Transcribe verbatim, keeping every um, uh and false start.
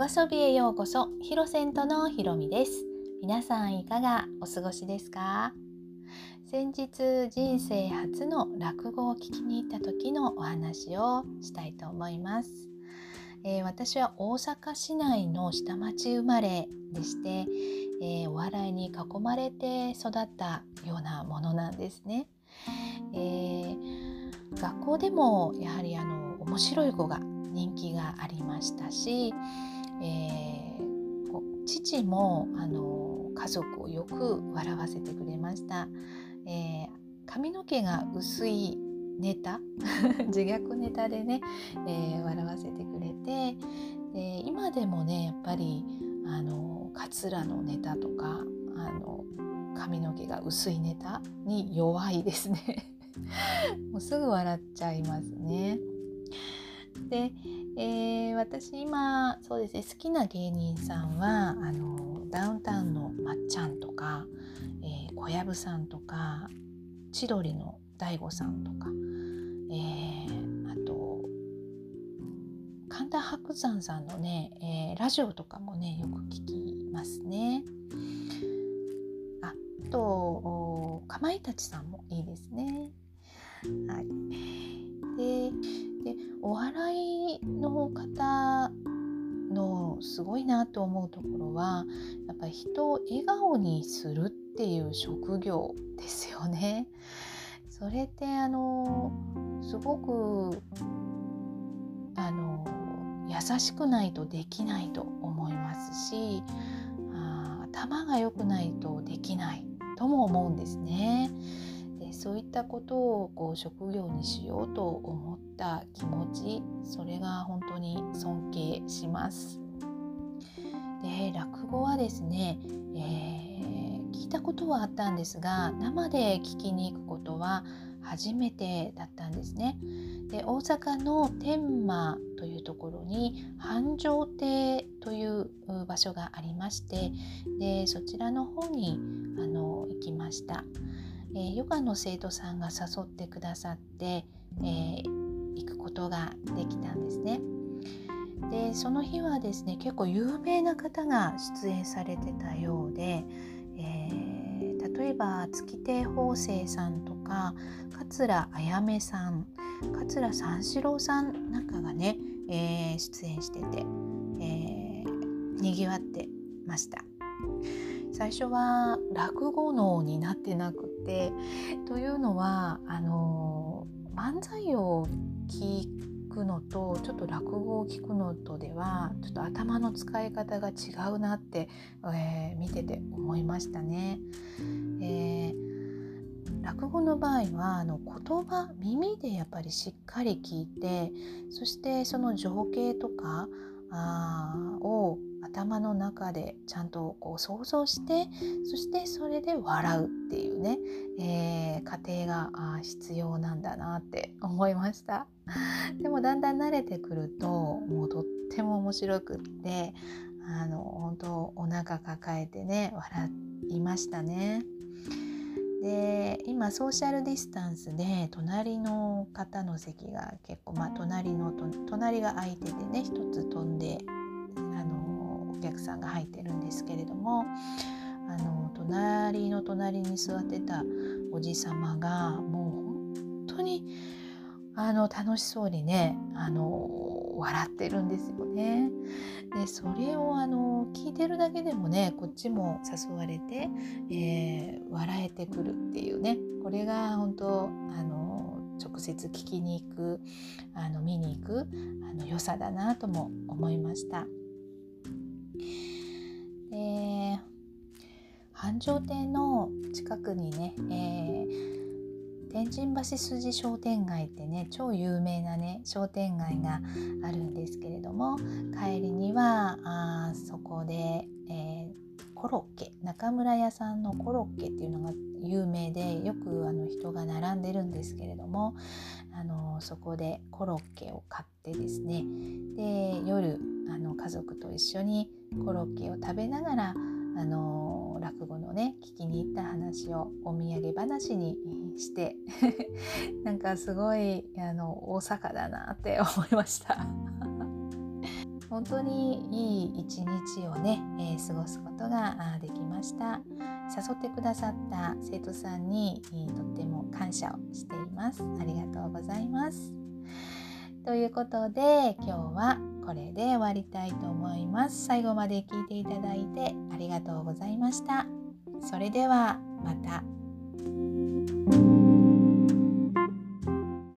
ヨガソビへようこそ。ヒロセントのひろみです。皆さんいかがお過ごしですか？先日人生初の落語を聞きに行った時のお話をしたいと思います。えー、私は大阪市内の下町生まれでして、えー、お笑いに囲まれて育ったようなものなんですね。えー、学校でもやはりあの面白い子が人気がありましたし、えー、こう父もあの家族をよく笑わせてくれました。えー、髪の毛が薄いネタ自虐ネタでね、えー、笑わせてくれて、で今でもねやっぱりあのカツラのネタとかあの髪の毛が薄いネタに弱いですねもうすぐ笑っちゃいますね。で、えー、私今そうですね、好きな芸人さんはあのダウンタウンのまっちゃんとか、えー、小籔さんとか千鳥の大悟さんとか、えー、あと神田伯山さんのね、えー、ラジオとかもねよく聞きますね。あとかまいたちさんもいいですね。はい、で、でお笑いの方のすごいなと思うところはやっぱり人を笑顔にするっていう職業ですよね。それってあのすごくあの優しくないとできないと思いますし、あ頭が良くないとできないとも思うんですね。でそういったことをこう職業にしようと思った気持ち、それが本当に尊敬します。で落語はですね、えー聞いたことはあったんですが、生で聞きに行くことは初めてだったんですね。で大阪の天満というところに繁昌亭という場所がありまして、でそちらの方にあの行きました。えー、ヨガの生徒さんが誘ってくださって、えー、行くことができたんですね。でその日はですね、結構有名な方が出演されてたようで、えー、例えば月亭方正さんとか桂あやめさん、桂三四郎さんなんかがね、えー、出演してて、えー、にぎわってました。最初は落語能になってなくて、というのはあのー、漫才を聞くのとちょっと落語を聞くのとではちょっと頭の使い方が違うなって、えー、見てて思いましたね。えー、落語の場合はあの言葉、耳でやっぱりしっかり聞いて、そしてその情景とかあを頭の中でちゃんとこう想像して、そしてそれで笑うっていうね、えー、過程が必要なんだなって思いました。でもだんだん慣れてくるともうとっても面白くって、あの本当お腹抱えてね笑いましたね。で今ソーシャルディスタンスで隣の方の席が結構、まあ、隣のと隣が空いててね、一つ飛んであのお客さんが入ってるんですけれども、あの隣の隣に座ってたおじさまがもう本当にあの楽しそうにねあの笑ってるんですよね。でそれをあの聞いてるだけでもねこっちも誘われて、えー、笑えてくるっていうね、これが本当あの直接聞きに行く、あの見に行くあの良さだなとも思いました。で繁昌亭の近くにね、えー天神橋筋商店街ってね超有名なね商店街があるんですけれども、帰りにはあそこで、えー、コロッケ、中村屋さんのコロッケっていうのが有名でよくあの人が並んでるんですけれども、あのそこでコロッケを買ってですね、で夜あの家族と一緒にコロッケを食べながらあの落語のね聞きに行った話をお土産話にしてなんかすごいあの大阪だなって思いました本当にいい一日をね、えー、過ごすことができました。誘ってくださった生徒さんにとっても感謝をしています。ありがとうございます。ということで、今日はこれで終わりたいと思います。最後まで聞いていただいてありがとうございました。それではまた。